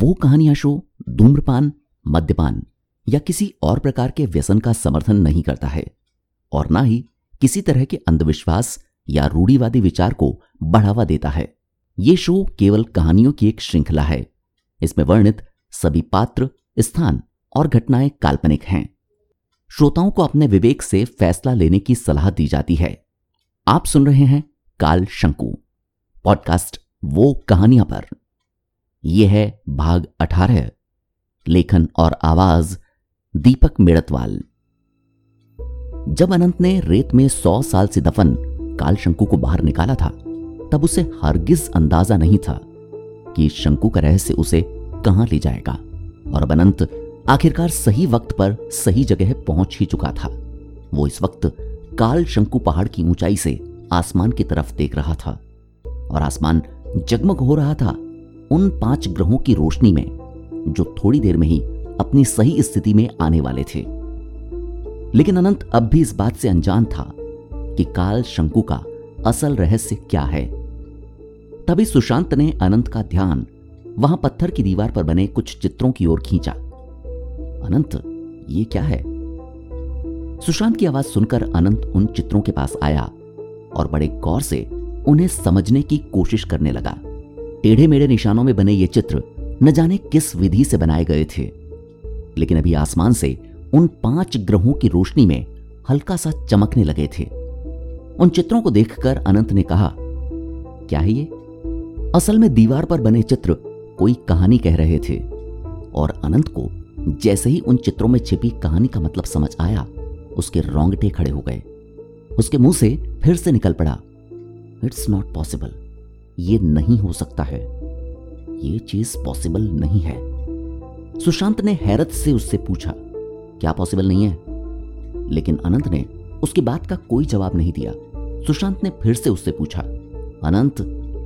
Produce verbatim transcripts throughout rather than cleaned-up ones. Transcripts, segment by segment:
वो कहानियां शो धूम्रपान, मद्यपान या किसी और प्रकार के व्यसन का समर्थन नहीं करता है और ना ही किसी तरह के अंधविश्वास या रूढ़िवादी विचार को बढ़ावा देता है। ये शो केवल कहानियों की एक श्रृंखला है। इसमें वर्णित सभी पात्र, स्थान और घटनाएं काल्पनिक हैं। श्रोताओं को अपने विवेक से फैसला लेने की सलाह दी जाती है। आप सुन रहे हैं काल शंकु पॉडकास्ट, वो कहानियां पर। यह है भाग अठारह। लेखन और आवाज दीपक मेड़तवाल। जब अनंत ने रेत में सौ साल से दफन काल शंकु को बाहर निकाला था, तब उसे हरगिज अंदाजा नहीं था कि शंकु का रहस्य उसे कहां ले जाएगा, और अब अनंत आखिरकार सही वक्त पर सही जगह पहुंच ही चुका था। वो इस वक्त काल शंकु पहाड़ की ऊंचाई से आसमान की तरफ देख रहा था और आसमान जगमग हो रहा था उन पांच ग्रहों की रोशनी में, जो थोड़ी देर में ही अपनी सही स्थिति में आने वाले थे। लेकिन अनंत अब भी इस बात से अनजान था कि काल शंकु का असल रहस्य क्या है। तभी सुशांत ने अनंत का ध्यान वहां पत्थर की दीवार पर बने कुछ चित्रों की ओर खींचा। अनंत, ये क्या है? सुशांत की आवाज सुनकर अनंत उन चित्रों के पास आया और बड़े गौर से उन्हें समझने की कोशिश करने लगा। टेढ़े मेढ़े निशानों में बने ये चित्र न जाने किस विधि से बनाए गए थे, लेकिन अभी आसमान से उन पांच ग्रहों की रोशनी में हल्का सा चमकने लगे थे। उन चित्रों को देखकर अनंत ने कहा, क्या है ये? असल में दीवार पर बने चित्र कोई कहानी कह रहे थे, और अनंत को जैसे ही उन चित्रों में छिपी कहानी का मतलब समझ आया, उसके रोंगटे खड़े हो गए। उसके मुंह से फिर से निकल पड़ा, इट्स नॉट पॉसिबल, ये नहीं हो सकता है, ये चीज पॉसिबल नहीं है। सुशांत ने हैरत से उससे पूछा, क्या पॉसिबल नहीं है? लेकिन अनंत ने उसकी बात का कोई जवाब नहीं दिया। सुशांत ने फिर से उससे पूछा, अनंत,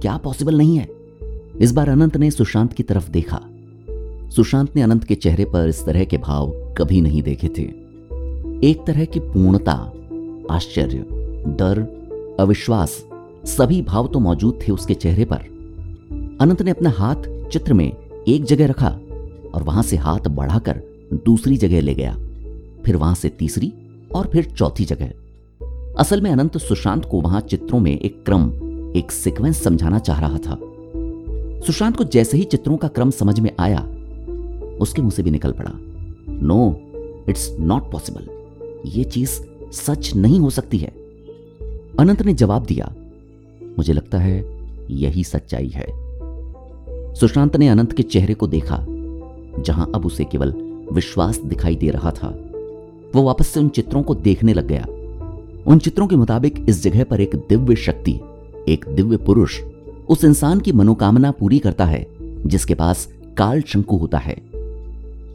क्या पॉसिबल नहीं है? इस बार अनंत ने सुशांत की तरफ देखा। सुशांत ने अनंत के चेहरे पर इस तरह के भाव कभी नहीं देखे थे। एक तरह की पूर्णता, आश्चर्य, डर, अविश्वास, सभी भाव तो मौजूद थे उसके चेहरे पर। अनंत ने अपना हाथ चित्र में एक जगह रखा और वहां से हाथ बढ़ाकर दूसरी जगह ले गया, फिर वहां से तीसरी और फिर चौथी जगह। असल में अनंत सुशांत को वहां चित्रों में एक क्रम, एक सीक्वेंस समझाना चाह रहा था। सुशांत को जैसे ही चित्रों का क्रम समझ में आया, उसके मुंह से भी निकल पड़ा, नो, इट्स नॉट पॉसिबल, ये चीज सच नहीं हो सकती है। अनंत ने जवाब दिया, मुझे लगता है यही सच्चाई है। सुशांत ने अनंत के चेहरे को देखा, जहां अब उसे केवल विश्वास दिखाई दे रहा था। वो वापस से उन चित्रों को देखने लग गया। उन चित्रों के मुताबिक इस जगह पर एक दिव्य शक्ति, एक दिव्य पुरुष उस इंसान की मनोकामना पूरी करता है जिसके पास काल शंकु होता है।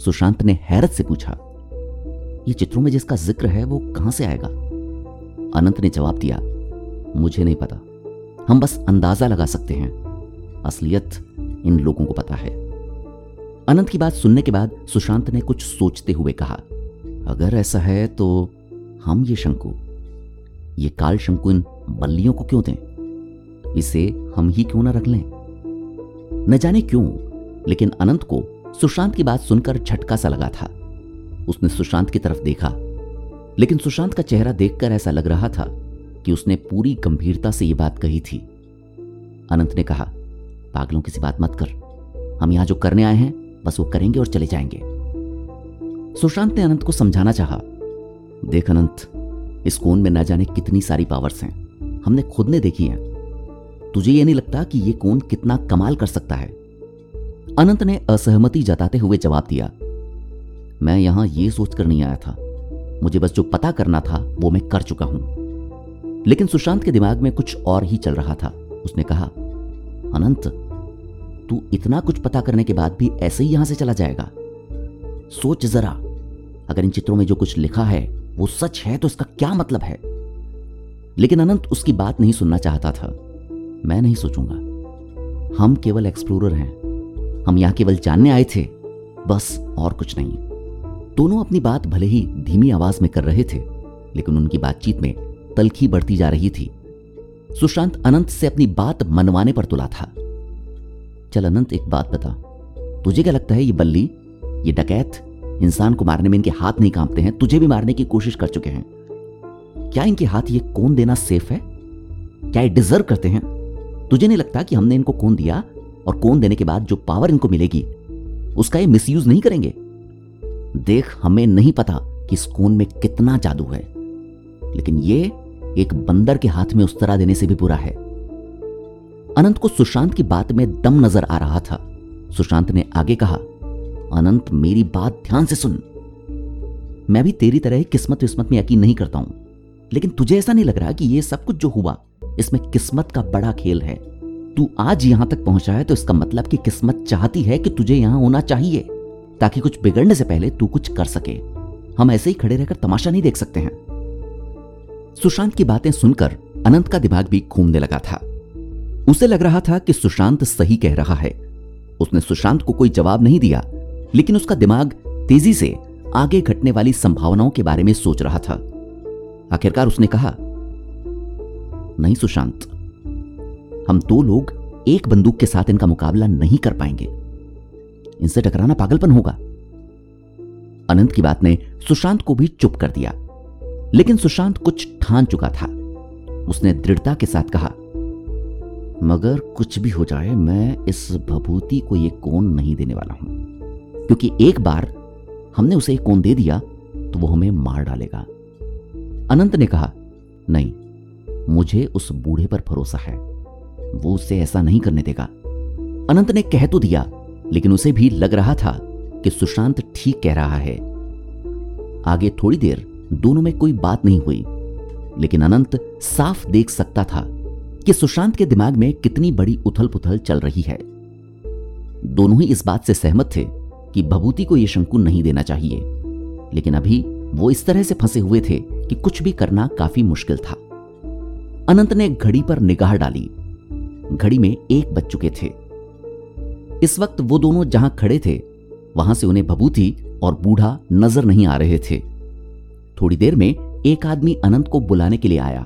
सुशांत ने हैरत से पूछा, ये चित्रों में जिसका जिक्र है वो कहां से आएगा? अनंत ने जवाब दिया, मुझे नहीं पता, हम बस अंदाजा लगा सकते हैं, असलियत इन लोगों को पता है। अनंत की बात सुनने के बाद सुशांत ने कुछ सोचते हुए कहा, अगर ऐसा है तो हम ये शंकु, ये काल शंकु इन बल्लियों को क्यों दें? इसे हम ही क्यों ना रख लें? न जाने क्यों, लेकिन अनंत को सुशांत की बात सुनकर झटका सा लगा था। उसने सुशांत की तरफ देखा, लेकिन सुशांत का चेहरा देखकर ऐसा लग रहा था कि उसने पूरी गंभीरता से यह बात कही थी। अनंत ने कहा, पागलों की सी बात मत कर, हम यहां जो करने आए हैं बस वो करेंगे और चले जाएंगे। सुशांत ने अनंत को समझाना चाहा, देख अनंत, इस कोन में ना जाने कितनी सारी पावर्स हैं, हमने खुद ने देखी हैं, तुझे ये नहीं लगता कि ये कोन कितना कमाल कर सकता है? अनंत ने असहमति जताते हुए जवाब दिया, मैं यहां ये सोचकर नहीं आया था, मुझे बस जो पता करना था वो मैं कर चुका हूं। लेकिन सुशांत के दिमाग में कुछ और ही चल रहा था। उसने कहा, अनंत, तू इतना कुछ पता करने के बाद भी ऐसे ही यहां से चला जाएगा? सोच जरा, अगर इन चित्रों में जो कुछ लिखा है वो सच है तो इसका क्या मतलब है? लेकिन अनंत उसकी बात नहीं सुनना चाहता था। मैं नहीं सोचूंगा, हम केवल एक्सप्लोरर हैं, हम यहां केवल जानने आए थे, बस, और कुछ नहीं। दोनों अपनी बात भले ही धीमी आवाज में कर रहे थे, लेकिन उनकी बातचीत में तलखी बढ़ती जा रही थी। सुशांत अनंत से अपनी बात मनवाने पर तुला था। चल अनंत, एक बात बता, तुझे क्या लगता है ये बल्ली, ये डकैत इंसान को मारने में इनके हाथ नहीं कांपते हैं? तुझे भी मारने की कोशिश कर चुके हैं। क्या इनके हाथ ये कौन देना सेफ है? क्या ये डिजर्व करते हैं? तुझे नहीं लगता कि हमने इनको कौन दिया और कौन देने के बाद जो पावर इनको मिलेगी उसका ये मिसयूज नहीं करेंगे? देख, हमें नहीं पता कि इस कौन में कितना जादू है, लेकिन ये एक बंदर के हाथ में उस तरह देने से भी बुरा है। अनंत को सुशांत की बात में दम नजर आ रहा था। सुशांत ने आगे कहा, अनंत मेरी बात ध्यान से सुन, मैं भी तेरी तरह ही किस्मत विस्मत में यकीन नहीं करता हूं, लेकिन तुझे ऐसा नहीं लग रहा कि यह सब कुछ जो हुआ इसमें किस्मत का बड़ा खेल है? तू आज यहां तक पहुंचा है तो इसका मतलब कि किस्मत चाहती है कि तुझे यहां होना चाहिए ताकि कुछ बिगड़ने से पहले तू कुछ कर सके। हम ऐसे ही खड़े रहकर तमाशा नहीं देख सकते हैं। सुशांत की बातें सुनकर अनंत का दिमाग भी घूमने लगा था। उसे लग रहा था कि सुशांत सही कह रहा है। उसने सुशांत को कोई जवाब नहीं दिया, लेकिन उसका दिमाग तेजी से आगे घटने वाली संभावनाओं के बारे में सोच रहा था। आखिरकार उसने कहा, नहीं सुशांत, हम दो लोग एक बंदूक के साथ इनका मुकाबला नहीं कर पाएंगे। इनसे टकराना पागलपन होगा। अनंत की बात ने सुशांत को भी चुप कर दिया, लेकिन सुशांत कुछ ठान चुका था। उसने दृढ़ता के साथ कहा, मगर कुछ भी हो जाए, मैं इस भभूति को यह कौन नहीं देने वाला हूं, क्योंकि एक बार हमने उसे एक कौन दे दिया तो वो हमें मार डालेगा। अनंत ने कहा, नहीं, मुझे उस बूढ़े पर भरोसा है, वो उसे ऐसा नहीं करने देगा। अनंत ने कह तो दिया, लेकिन उसे भी लग रहा था कि सुशांत ठीक कह रहा है। आगे थोड़ी देर दोनों में कोई बात नहीं हुई, लेकिन अनंत साफ देख सकता था कि सुशांत के दिमाग में कितनी बड़ी उथल पुथल चल रही है। दोनों ही इस बात से सहमत थे कि भभूति को यह शंकु नहीं देना चाहिए, लेकिन अभी वो इस तरह से फंसे हुए थे कि कुछ भी करना काफी मुश्किल था। अनंत ने घड़ी पर निगाह डाली। घड़ी में एक बज चुके थे। इस वक्त वो दोनों जहां खड़े थे वहां से उन्हें भभूति और बूढ़ा नजर नहीं आ रहे थे। थोड़ी देर में एक आदमी अनंत को बुलाने के लिए आया।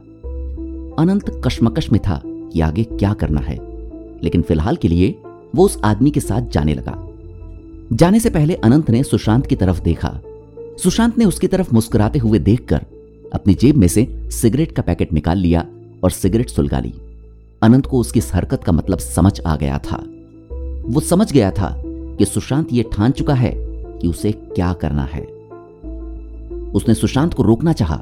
अनंत कशमकश में था कि आगे क्या करना है, लेकिन फिलहाल के लिए वो उस आदमी के साथ जाने लगा। जाने से पहले अनंत ने सुशांत की तरफ देखा। सुशांत ने उसकी तरफ मुस्कुराते हुए देखकर अपनी जेब में से सिगरेट का पैकेट निकाल लिया और सिगरेट सुलगा ली। अनंत को उसकी इस हरकत का मतलब समझ आ गया था। वो समझ गया था कि सुशांत ये ठान चुका है कि उसे क्या करना है। उसने सुशांत को रोकना चाहा,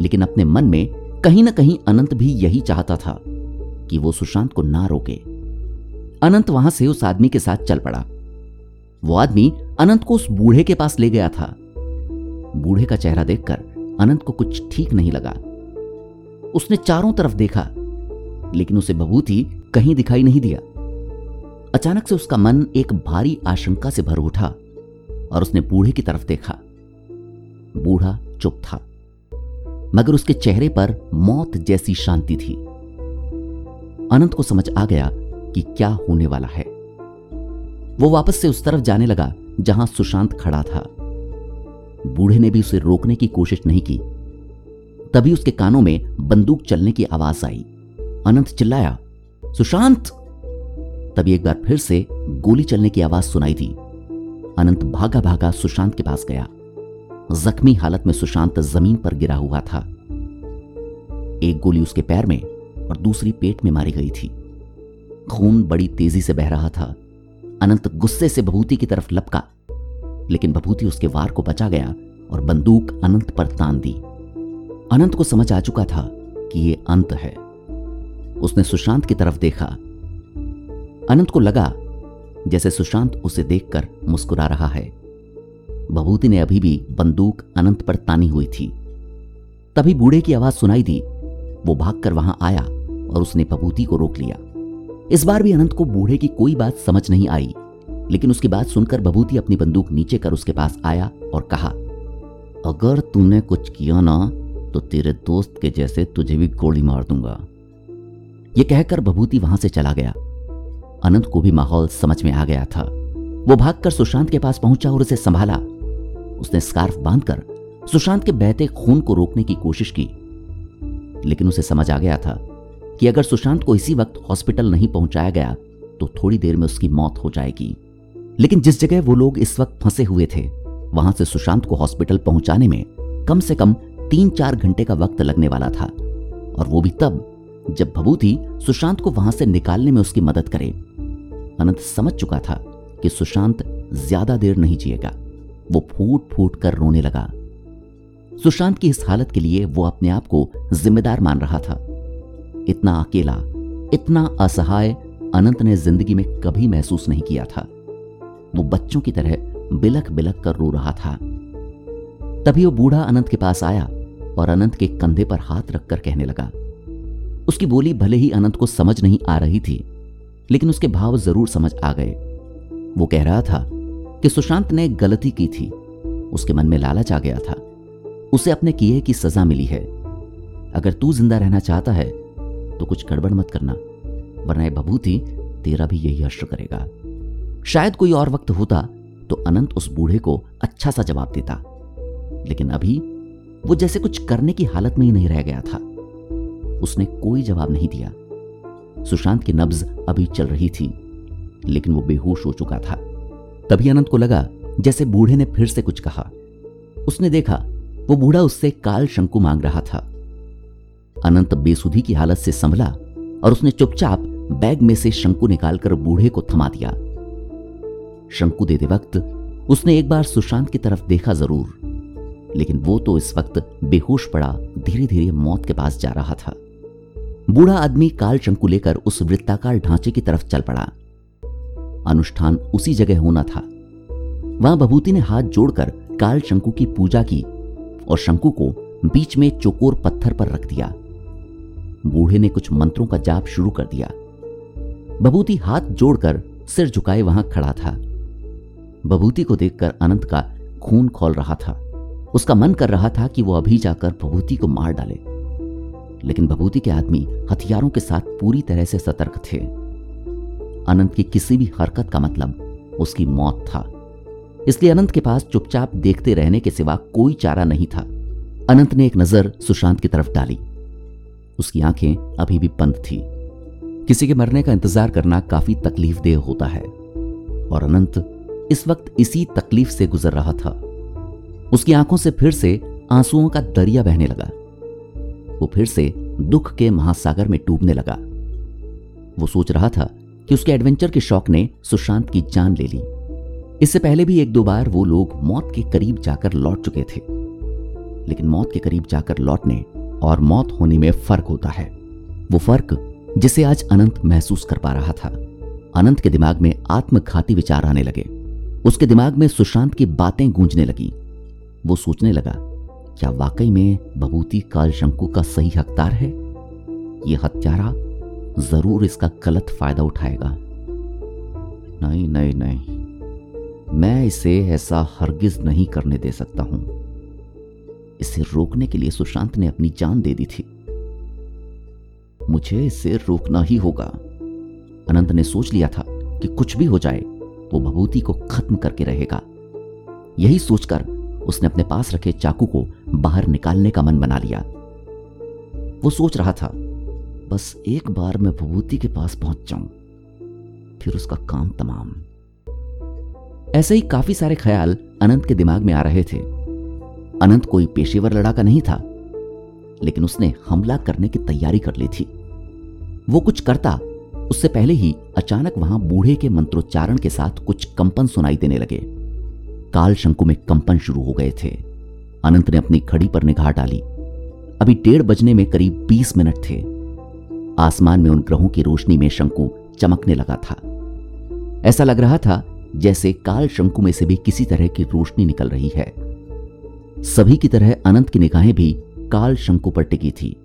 लेकिन अपने मन में कहीं ना कहीं अनंत भी यही चाहता था कि वो सुशांत को ना रोके। अनंत वहां से उस आदमी के साथ चल पड़ा। वो आदमी अनंत को उस बूढ़े के पास ले गया था। बूढ़े का चेहरा देखकर अनंत को कुछ ठीक नहीं लगा। उसने चारों तरफ देखा, लेकिन उसे भभूति कहीं दिखाई नहीं दिया। अचानक से उसका मन एक भारी आशंका से भर उठा और उसने बूढ़े की तरफ देखा। बूढ़ा चुप था, मगर उसके चेहरे पर मौत जैसी शांति थी। अनंत को समझ आ गया कि क्या होने वाला है। वो वापस से उस तरफ जाने लगा जहां सुशांत खड़ा था। बूढ़े ने भी उसे रोकने की कोशिश नहीं की। तभी उसके कानों में बंदूक चलने की आवाज आई। अनंत चिल्लाया, सुशांत! तभी एक बार फिर से गोली चलने की आवाज सुनाई दी। अनंत भागा भागा सुशांत के पास गया। जख्मी हालत में सुशांत जमीन पर गिरा हुआ था। एक गोली उसके पैर में और दूसरी पेट में मारी गई थी। खून बड़ी तेजी से बह रहा था। अनंत गुस्से से भभूति की तरफ लपका, लेकिन भभूति उसके वार को बचा गया और बंदूक अनंत पर तान दी। अनंत को समझ आ चुका था कि ये अंत है। उसने सुशांत की तरफ देखा। अनंत को लगा जैसे सुशांत उसे देखकर मुस्कुरा रहा है। भभूति ने अभी भी बंदूक अनंत पर तानी हुई थी। तभी बूढ़े की आवाज सुनाई दी। वो भागकर वहां आया और उसने भभूति को रोक लिया। इस बार भी अनंत को बूढ़े की कोई बात समझ नहीं आई, लेकिन उसकी बात सुनकर भभूति अपनी बंदूक नीचे कर उसके पास आया और कहा, अगर तूने कुछ किया ना तो तेरे दोस्त के जैसे तुझे भी गोली मार दूंगा। यह कहकर भभूति वहां से चला गया। अनंत को भी माहौल समझ में आ गया था। वो भागकर सुशांत के पास पहुंचा और उसे संभाला। उसने स्कार्फ बांधकर सुशांत के बहते खून को रोकने की कोशिश की, लेकिन उसे समझ आ गया था कि अगर सुशांत को इसी वक्त हॉस्पिटल नहीं पहुंचाया गया तो थोड़ी देर में उसकी मौत हो जाएगी। लेकिन जिस जगह वो लोग इस वक्त फंसे हुए थे वहां से सुशांत को हॉस्पिटल पहुंचाने में कम से कम तीन चार घंटे का वक्त लगने वाला था, और वो भी तब जब भभूति सुशांत को वहां से निकालने में उसकी मदद करे। अनंत समझ चुका था कि सुशांत ज्यादा देर नहीं जिएगा। वो फूट फूट कर रोने लगा। सुशांत की इस हालत के लिए वो अपने आप को जिम्मेदार मान रहा था। इतना अकेला, इतना असहाय अनंत ने जिंदगी में कभी महसूस नहीं किया था। वो बच्चों की तरह बिलख बिलख कर रो रहा था। तभी वो बूढ़ा अनंत के पास आया और अनंत के कंधे पर हाथ रखकर कहने लगा। उसकी बोली भले ही अनंत को समझ नहीं आ रही थी, लेकिन उसके भाव जरूर समझ आ गए। वो कह रहा था कि सुशांत ने गलती की थी। उसके मन में लालच आ गया था। उसे अपने किए की सजा मिली है। अगर तू जिंदा रहना चाहता है तो कुछ गड़बड़ मत करना, वरना भभूति तेरा भी यही हश्र करेगा। शायद कोई और वक्त होता तो अनंत उस बूढ़े को अच्छा सा जवाब देता, लेकिन अभी वो जैसे कुछ करने की हालत में ही नहीं रह गया था। उसने कोई जवाब नहीं दिया। सुशांत की नब्ज अभी चल रही थी, लेकिन वो बेहोश हो चुका था। तभी अनंत को लगा जैसे बूढ़े ने फिर से कुछ कहा। उसने देखा वो बूढ़ा उससे काल शंकु मांग रहा था। अनंत बेसुधी की हालत से संभला और उसने चुपचाप बैग में से शंकु निकालकर बूढ़े को थमा दिया। शंकु देते वक्त उसने एक बार सुशांत की तरफ देखा जरूर, लेकिन वो तो इस वक्त बेहोश पड़ा धीरे धीरे मौत के पास जा रहा था। बूढ़ा आदमी काल शंकु लेकर उस वृत्ताकार ढांचे की तरफ चल पड़ा। अनुष्ठान उसी जगह होना था। वहां भभूति ने हाथ जोड़कर काल शंकु की पूजा की और शंकु को बीच में चौकोर पत्थर पर रख दिया। बूढ़े ने कुछ मंत्रों का जाप शुरू कर दिया। भभूति हाथ जोड़कर सिर झुकाए वहां खड़ा था। भभूति को देखकर अनंत का खून खौल रहा था। उसका मन कर रहा था कि वो अभी जाकर भभूति को मार डाले, लेकिन भभूति के आदमी हथियारों के साथ पूरी तरह से सतर्क थे। अनंत की किसी भी हरकत का मतलब उसकी मौत था, इसलिए अनंत के पास चुपचाप देखते रहने के सिवा कोई चारा नहीं था। अनंत ने एक नजर सुशांत की तरफ डाली। उसकी आंखें अभी भी बंद थी। किसी के मरने का इंतजार करना काफी तकलीफदेह होता है, और अनंत इस वक्त इसी तकलीफ से गुजर रहा था। उसकी आंखों से फिर से आंसुओं का दरिया बहने लगा। वो फिर से दुख के महासागर में डूबने लगा। वो सोच रहा था कि उसके एडवेंचर के शौक ने सुशांत की जान ले ली। इससे पहले भी एक दो बार वो लोग मौत के करीब जाकर लौट चुके थे, लेकिन मौत के करीब जाकर लौटने और मौत होने में फर्क होता है। वो फर्क जिसे आज अनंत महसूस कर पा रहा था। अनंत के दिमाग में आत्मघाती विचार आने लगे। उसके दिमाग में सुशांत की बातें गूंजने लगी। वो सोचने लगा, क्या वाकई में भभूति कालशंकु का सही हकदार है? यह हत्यारा जरूर इसका गलत फायदा उठाएगा। नहीं नहीं नहीं, मैं इसे ऐसा हरगिज नहीं करने दे सकता हूं। इसे रोकने के लिए सुशांत ने अपनी जान दे दी थी। मुझे इसे रोकना ही होगा। अनंत ने सोच लिया था कि कुछ भी हो जाए वो भभूति को खत्म करके रहेगा। यही सोचकर उसने अपने पास रखे चाकू को बाहर निकालने का मन बना लिया। वो सोच रहा था, बस एक बार मैं भभूति के पास पहुंच जाऊं, फिर उसका काम तमाम। ऐसे ही काफी सारे ख्याल अनंत के दिमाग में आ रहे थे। अनंत कोई पेशेवर लड़ाका नहीं था, लेकिन उसने हमला करने की तैयारी कर ली थी। वो कुछ करता उससे पहले ही अचानक वहां बूढ़े के मंत्रोच्चारण के साथ कुछ कंपन सुनाई देने लगे। काल शंकु में कंपन शुरू हो गए थे। अनंत ने अपनी घड़ी पर निगाह डाली। अभी डेढ़ बजने में करीब बीस मिनट थे। आसमान में उन ग्रहों की रोशनी में शंकु चमकने लगा था। ऐसा लग रहा था जैसे काल शंकु में से भी किसी तरह की रोशनी निकल रही है। सभी की तरह अनंत की निगाहें भी काल शंकु पर टिकी थी।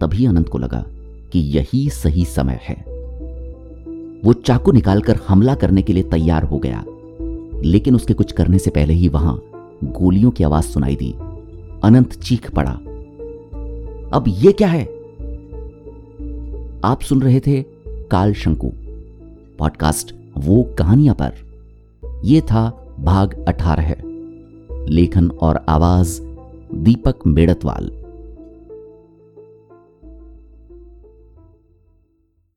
तभी अनंत को लगा कि यही सही समय है। वो चाकू निकालकर हमला करने के लिए तैयार हो गया, लेकिन उसके कुछ करने से पहले ही वहां गोलियों की आवाज सुनाई दी। अनंत चीख पड़ा, अब ये क्या है? आप सुन रहे थे काल शंकु पॉडकास्ट वो कहानियां पर। यह था भाग अठारह। लेखन और आवाज दीपक मेड़तवाल।